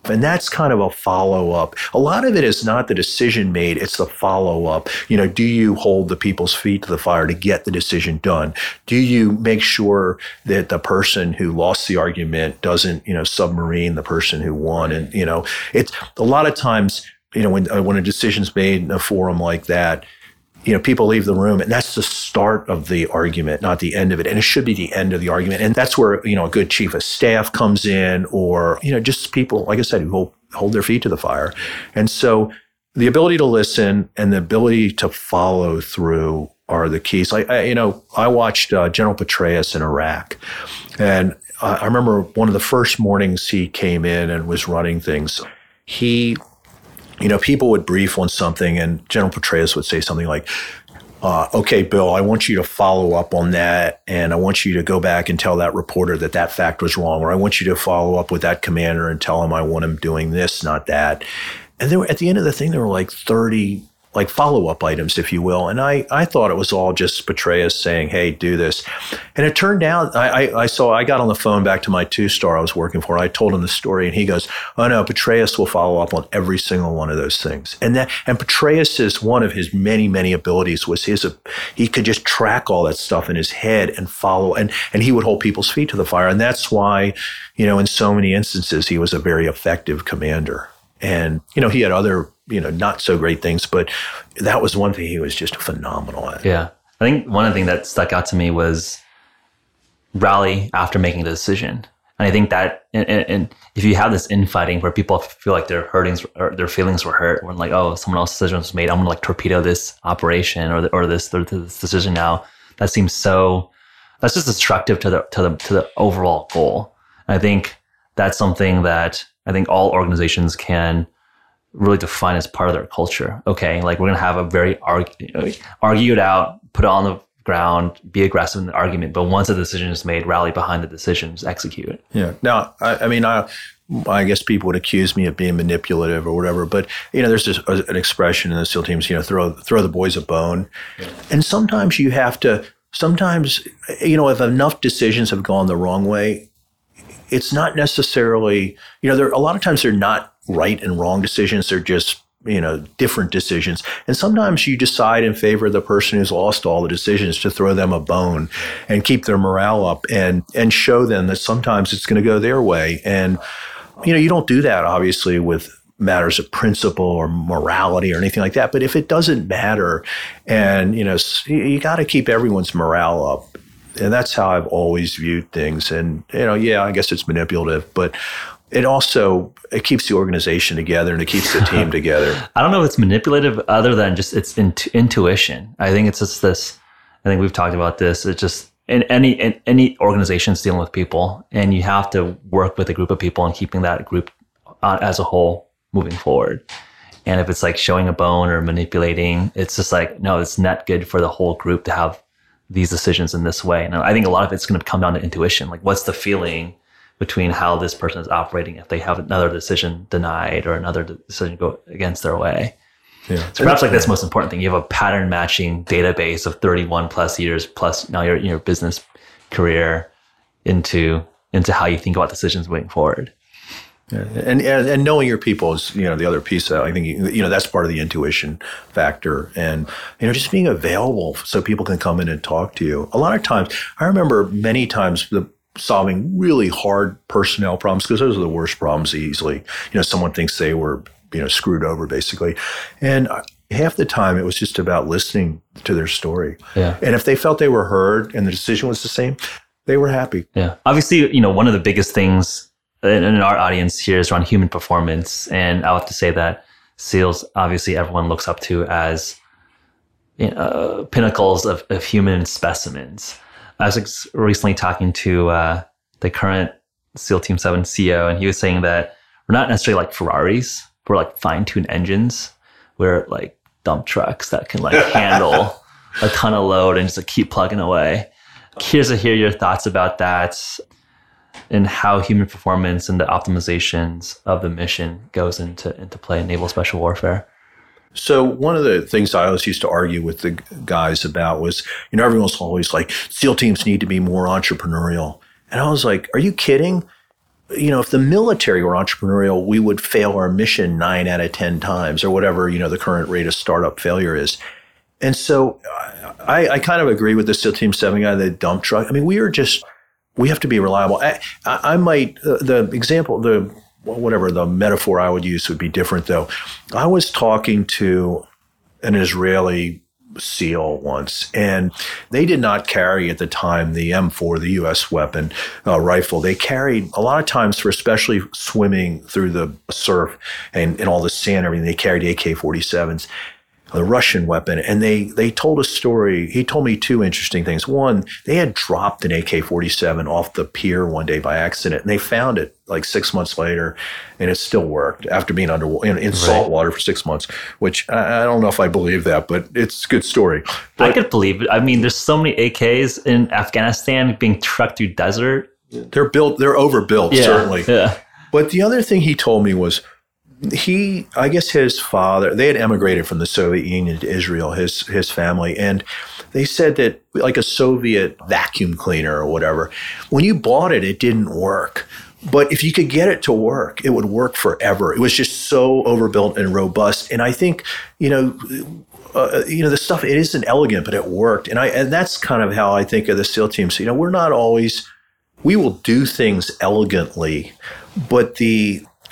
And that's kind of a follow-up. A lot of it is not the decision made, it's the follow-up. Do you hold the people's feet to the fire to get the decision done? Do you make sure that the person who lost the argument doesn't, submarine the person who won? And, it's a lot of times, when a decision's made in a forum like that, people leave the room, and that's the start of the argument, not the end of it. And it should be the end of the argument. And that's where, a good chief of staff comes in, or, just people, like I said, who hold their feet to the fire. And so the ability to listen and the ability to follow through are the keys. I watched General Petraeus in Iraq, and I remember one of the first mornings he came in and was running things. People would brief on something, and General Petraeus would say something like, okay, Bill, I want you to follow up on that, and I want you to go back and tell that reporter that fact was wrong, or I want you to follow up with that commander and tell him I want him doing this, not that. And there were, at the end of the thing, there were like 30 like follow-up items, if you will. And I thought it was all just Petraeus saying, hey, do this. And it turned out, I got on the phone back to my two-star I was working for. I told him the story, and he goes, oh no, Petraeus will follow up on every single one of those things. And Petraeus is one of his many, many abilities was he could just track all that stuff in his head and follow, and he would hold people's feet to the fire. And that's why, in so many instances, he was a very effective commander. And, he had other, not so great things, but that was one thing he was just phenomenal at. Yeah. I think one of the things that stuck out to me was rally after making the decision. And I think that, and if you have this infighting where people feel like their feelings were hurt, when like, oh, someone else's decision was made, I'm going to like torpedo this operation or this decision now. That seems so, that's just destructive to the overall goal. And I think that's something that I think all organizations can really define as part of their culture. Okay, like we're going to have a very argued out, put it on the ground, be aggressive in the argument. But once a decision is made, rally behind the decisions, execute it. Yeah. Now, I guess people would accuse me of being manipulative or whatever, but there's just an expression in the SEAL teams, throw the boys a bone. Yeah. And sometimes you have to, if enough decisions have gone the wrong way, it's not necessarily, you know, there a lot of times they're not right and wrong decisions. They're just, you know, different decisions. And sometimes you decide in favor of the person who's lost all the decisions to throw them a bone and keep their morale up and show them that sometimes it's going to go their way. And, you know, you don't do that, obviously, with matters of principle or morality or anything like that. But if it doesn't matter, and, you know, you got to keep everyone's morale up. And that's how I've always viewed things. And, you know, yeah, I guess it's manipulative, but it also, it keeps the organization together and it keeps the team together. I don't know if it's manipulative other than just it's intuition. I think it's just this, I think we've talked about this. It's just in any organization's dealing with people, and you have to work with a group of people and keeping that group as a whole moving forward. And if it's like showing a bone or manipulating, it's just like, no, it's not good for the whole group to have these decisions in this way. And I think a lot of it's going to come down to intuition. Like, what's the feeling between how this person is operating if they have another decision denied or another decision go against their way? Yeah. So perhaps like that's the most important thing. You have a pattern matching database of 31 plus years plus now your business career into how you think about decisions moving forward. Yeah. And knowing your people is, you know, the other piece that I think, you know, that's part of the intuition factor. And, you know, just being available so people can come in and talk to you. A lot of times, I remember many times solving really hard personnel problems, because those are the worst problems easily. You know, someone thinks they were, you know, screwed over basically. And half the time it was just about listening to their story. Yeah. And if they felt they were heard and the decision was the same, they were happy. Yeah. Obviously, you know, one of the biggest things in our audience here is around human performance. And I have to say that SEALs, obviously everyone looks up to as, you know, pinnacles of human specimens. I was recently talking to the current SEAL Team 7 CEO, and he was saying that we're not necessarily like Ferraris. We're like fine-tuned engines. We're like dump trucks that can like handle a ton of load and just like keep plugging away. Curious to hear your thoughts about that, and how human performance and the optimizations of the mission goes into play in naval special warfare. So one of the things I always used to argue with the guys about was, you know, everyone's always like, SEAL teams need to be more entrepreneurial. And I was like, are you kidding? You know, if the military were entrepreneurial, we would fail our mission 9 out of 10 times or whatever, you know, the current rate of startup failure is. And so I kind of agree with the SEAL Team 7 guy, the dump truck. I mean, we have to be reliable. The metaphor I would use would be different, though. I was talking to an Israeli SEAL once, and they did not carry at the time the M4, the U.S. weapon rifle. They carried a lot of times for especially swimming through the surf and all the sand and everything. They carried AK-47s, the Russian weapon. And they told a story. He told me two interesting things. One, they had dropped an AK-47 off the pier one day by accident, and they found it like 6 months later, and it still worked after being underwater in salt water for 6 months, which I don't know if I believe that, but it's a good story. But I could believe it. I mean, there's so many AKs in Afghanistan being trucked through desert. They're overbuilt, yeah, certainly. Yeah. But the other thing he told me was, I guess his father, they had emigrated from the Soviet Union to Israel, his family, and they said that like a Soviet vacuum cleaner or whatever, when you bought it, it didn't work. But if you could get it to work, it would work forever. It was just so overbuilt and robust. And I think, you know, the stuff, it isn't elegant, but it worked. And that's kind of how I think of the SEAL team. So, you know, we're not always, we will do things elegantly, but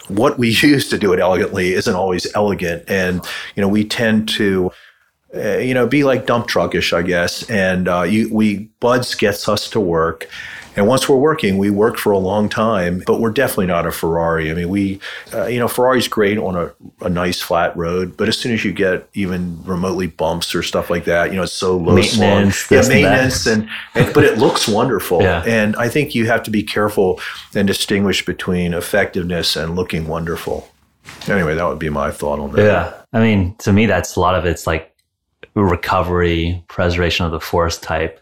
what we use to do it elegantly isn't always elegant. And, you know, we tend to, you know, be like dump truckish, I guess. And BUDS gets us to work. And once we're working, we work for a long time, but we're definitely not a Ferrari. I mean, you know, Ferrari's great on a nice flat road, but as soon as you get even remotely bumps or stuff like that, you know, it's so low slung. Yeah, maintenance. But it looks wonderful. Yeah. And I think you have to be careful and distinguish between effectiveness and looking wonderful. Anyway, that would be my thought on that. Yeah. I mean, to me, that's a lot of it's like recovery, preservation of the force type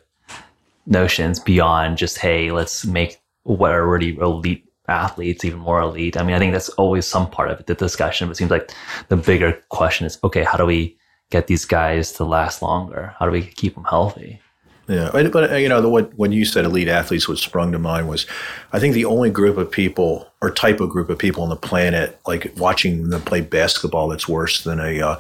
notions beyond just, hey, let's make what are already elite athletes even more elite. I mean, I think that's always some part of it, the discussion, but it seems like the bigger question is, okay, how do we get these guys to last longer? How do we keep them healthy? Yeah, but you know, when you said elite athletes, what sprung to mind was, I think the only group of people or type of group of people on the planet, like watching them play basketball, that's worse than a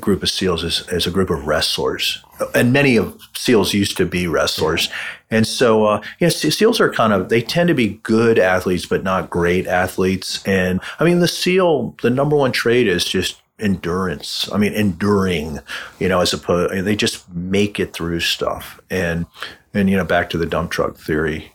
group of SEALs is a group of wrestlers. And many of SEALs used to be wrestlers. And so, SEALs are they tend to be good athletes, but not great athletes. And I mean, the number one trait is just endurance. I mean, enduring, as opposed, they just make it through stuff. And, back to the dump truck theory,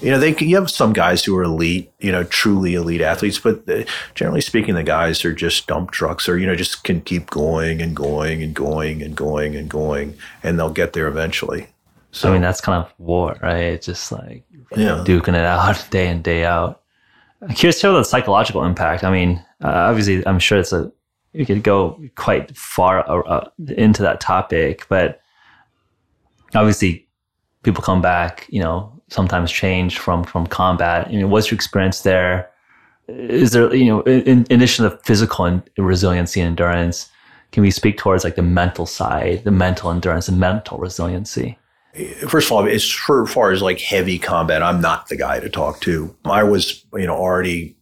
you have some guys who are elite, truly elite athletes, but generally speaking, the guys are just dump trucks or, just can keep going and going and going and going and going, and they'll get there eventually. So, I mean, that's kind of war, right? It's just like duking it out day in, day out. I'm curious to know the psychological impact. I mean, obviously, I'm sure you could go quite far into that topic, but obviously people come back, sometimes change from combat. What's your experience there? Is there, in addition to physical and resiliency and endurance, can we speak towards like the mental side, the mental endurance and mental resiliency? First of all, as far as like heavy combat, I'm not the guy to talk to. I was, already,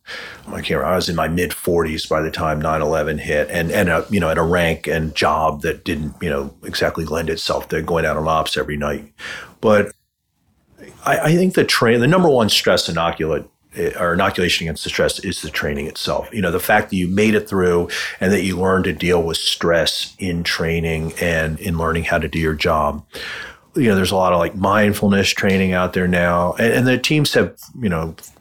I was in my mid 40s by the time 9/11 hit, and at a rank and job that didn't, exactly lend itself to going out on ops every night. But I think the number one stress inoculant or inoculation against the stress is the training itself. The fact that you made it through and that you learned to deal with stress in training and in learning how to do your job. There's a lot of like mindfulness training out there now. And the teams have,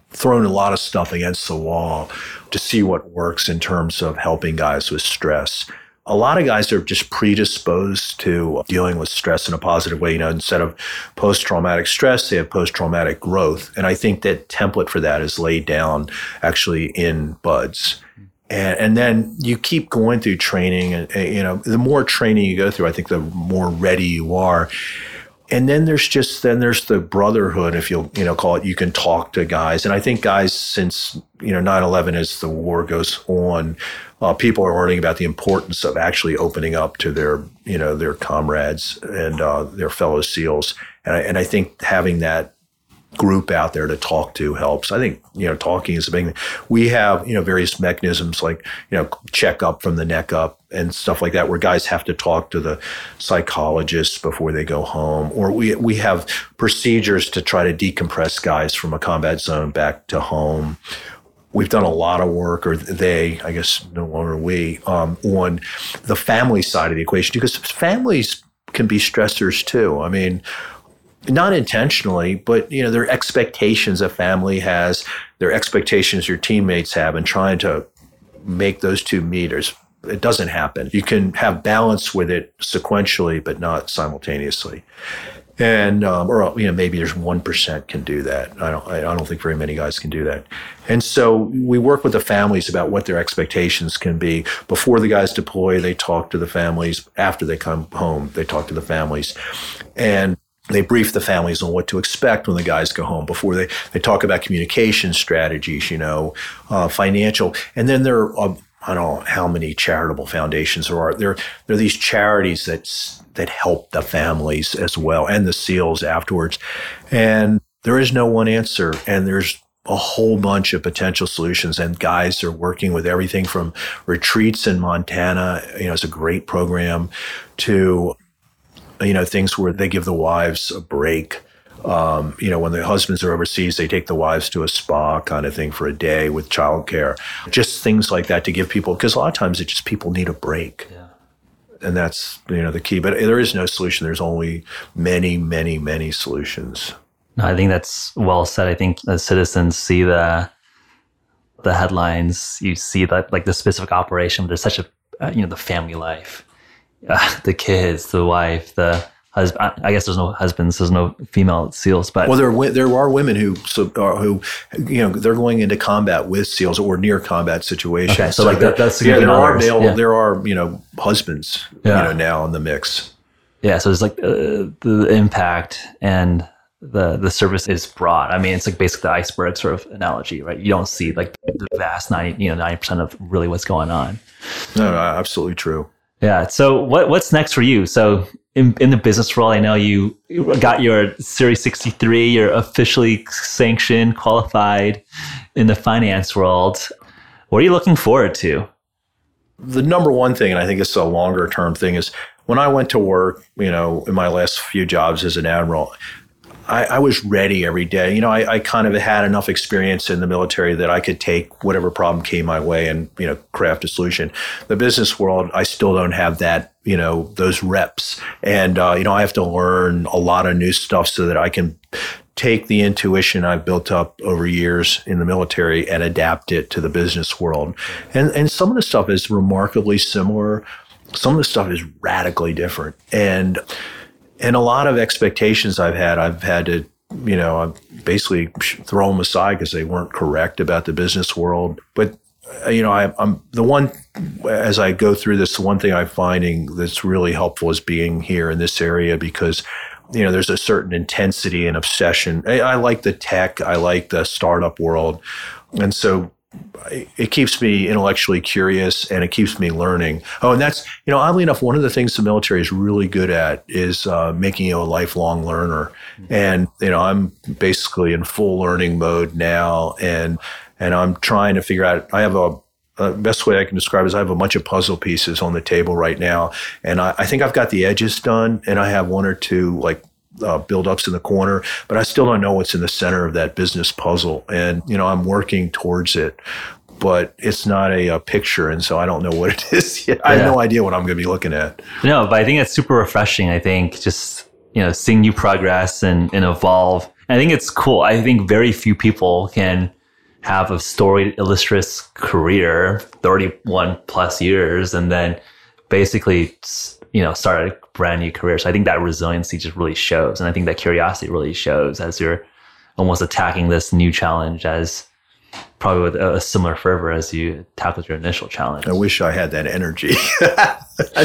thrown a lot of stuff against the wall to see what works in terms of helping guys with stress. A lot of guys are just predisposed to dealing with stress in a positive way. Instead of post-traumatic stress, they have post-traumatic growth. And I think that template for that is laid down actually in BUDS. And then you keep going through training, and the more training you go through, I think the more ready you are. And then there's the brotherhood, if you'll, call it, you can talk to guys. And I think guys, since, 9/11, as the war goes on, people are learning about the importance of actually opening up to their, their comrades and their fellow SEALs. And I think having that group out there to talk to helps. I think, talking is a big thing. We have, various mechanisms like, check up from the neck up and stuff like that, where guys have to talk to the psychologists before they go home. Or we have procedures to try to decompress guys from a combat zone back to home. We've done a lot of work, or they, I guess no longer we, on the family side of the equation, because families can be stressors too. I mean, not intentionally, but, their expectations a family has, their expectations your teammates have, and trying to make those two meet, it doesn't happen. You can have balance with it sequentially, but not simultaneously. And, maybe there's 1% can do that. I don't think very many guys can do that. And so we work with the families about what their expectations can be. Before the guys deploy, they talk to the families. After they come home, they talk to the families. And they brief the families on what to expect when the guys go home. Before they talk about communication strategies, financial. And then there are, I don't know how many charitable foundations there are. There are these charities that help the families as well, and the SEALs afterwards. And there is no one answer. And there's a whole bunch of potential solutions, and guys are working with everything from retreats in Montana, it's a great program, to things where they give the wives a break. When the husbands are overseas, they take the wives to a spa kind of thing for a day with childcare. Just things like that to give people, because a lot of times it's just people need a break. Yeah. And that's, the key. But there is no solution. There's only many, many, many solutions. No, I think that's well said. I think as citizens see the headlines, you see that like the specific operation, there's such a, the family life. The kids, the wife, the husband. I guess there's no husbands, there's no female SEALs. But there are women who they're going into combat with SEALs or near combat situations. Okay, so that's there are husbands now in the mix. Yeah, so it's like the impact and the service is broad. I mean, it's like basically the iceberg sort of analogy, right? You don't see like the vast 90% of really what's going on. No, absolutely true. Yeah. So what's next for you? So in the business world, I know you got your Series 63. You're officially sanctioned, qualified in the finance world. What are you looking forward to? The number one thing, and I think it's a longer term thing, is when I went to work, you know, in my last few jobs as an admiral, I was ready every day. You know, I kind of had enough experience in the military that I could take whatever problem came my way and, you know, craft a solution. The business world, I still don't have that, you know, those reps. And, you know, I have to learn a lot of new stuff so that I can take the intuition I've built up over years in the military and adapt it to the business world. And some of the stuff is remarkably similar. Some of the stuff is radically different. And a lot of expectations I've had to, you know, basically throw them aside because they weren't correct about the business world. But, you know, I'm the one, as I go through this, the one thing I'm finding that's really helpful is being here in this area because, you know, there's a certain intensity and obsession. I like the tech. I like the startup world. And so it keeps me intellectually curious and it keeps me learning. Oh, and that's, you know, oddly enough, one of the things the military is really good at is making you a lifelong learner. Mm-hmm. And, you know, I'm basically in full learning mode now and I'm trying to figure out, I have best way I can describe is I have a bunch of puzzle pieces on the table right now. And I think I've got the edges done and I have one or two like buildups in the corner, but I still don't know what's in the center of that business puzzle. And, you know, I'm working towards it, but it's not a picture. And so I don't know what it is yet. Yeah. I have no idea what I'm going to be looking at. No, but I think that's super refreshing. I think just, you know, seeing you progress and evolve. And I think it's cool. I think very few people can have a storied, illustrious career, 31 plus years, and then basically, you know, start a brand new career. So I think that resiliency just really shows. And I think that curiosity really shows as you're almost attacking this new challenge as probably with a similar fervor as you tackled your initial challenge. I wish I had that energy.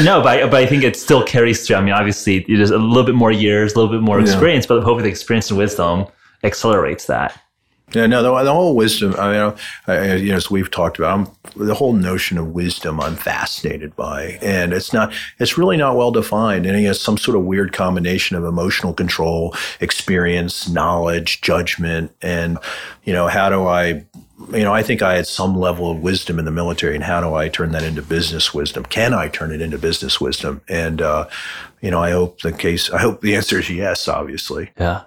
No, but I think it still carries through. I mean, obviously, it is a little bit more years, a little bit more experience, but hopefully the experience and wisdom accelerates that. Yeah, no, the whole wisdom, I mean, you know, as we've talked about, the whole notion of wisdom I'm fascinated by. And it's really not well defined. And it has some sort of weird combination of emotional control, experience, knowledge, judgment. And, you know, how do I, you know, I think I had some level of wisdom in the military. And how do I turn that into business wisdom? Can I turn it into business wisdom? And, you know, I hope the answer is yes, obviously. Yeah.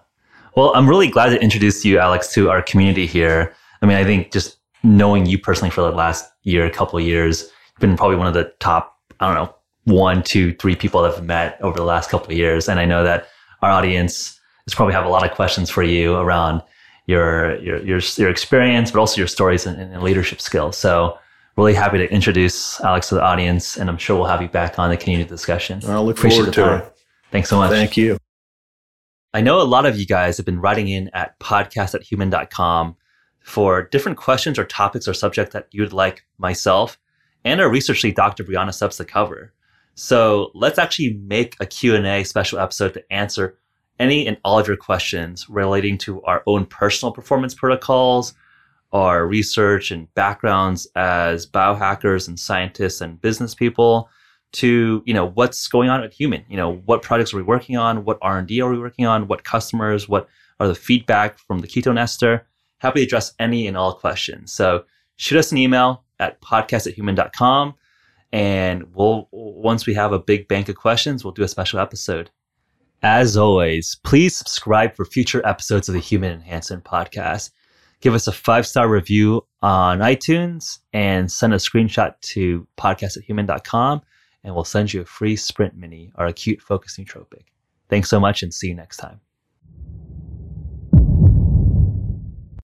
Well, I'm really glad to introduce you, Alex, to our community here. I mean, I think just knowing you personally for the last year, a couple of years, you've been probably one of the top, I don't know, 1, 2, 3 people that I've met over the last couple of years. And I know that our audience is probably have a lot of questions for you around your experience, but also your stories and leadership skills. So really happy to introduce Alex to the audience, and I'm sure we'll have you back on the community discussion. I'll look forward to it. Thanks so much. Thank you. I know a lot of you guys have been writing in at podcast@human.com for different questions or topics or subjects that you'd like myself and our research lead, Dr. Brianna Stubbs, to cover. So let's actually make a Q&A special episode to answer any and all of your questions relating to our own personal performance protocols, our research and backgrounds as biohackers and scientists and business people, to, you know, what's going on at Human, you know, what projects are we working on, what R&D are we working on, what customers, what are the feedback from the Keto Nester. Happy to address any and all questions. So shoot us an email at podcast@human.com. And once we have a big bank of questions, we'll do a special episode. As always, please subscribe for future episodes of the Human Enhancement Podcast. Give us a 5-star review on iTunes and send a screenshot to podcast@human.com. And we'll send you a free Sprint Mini, our acute focus nootropic. Thanks so much and see you next time.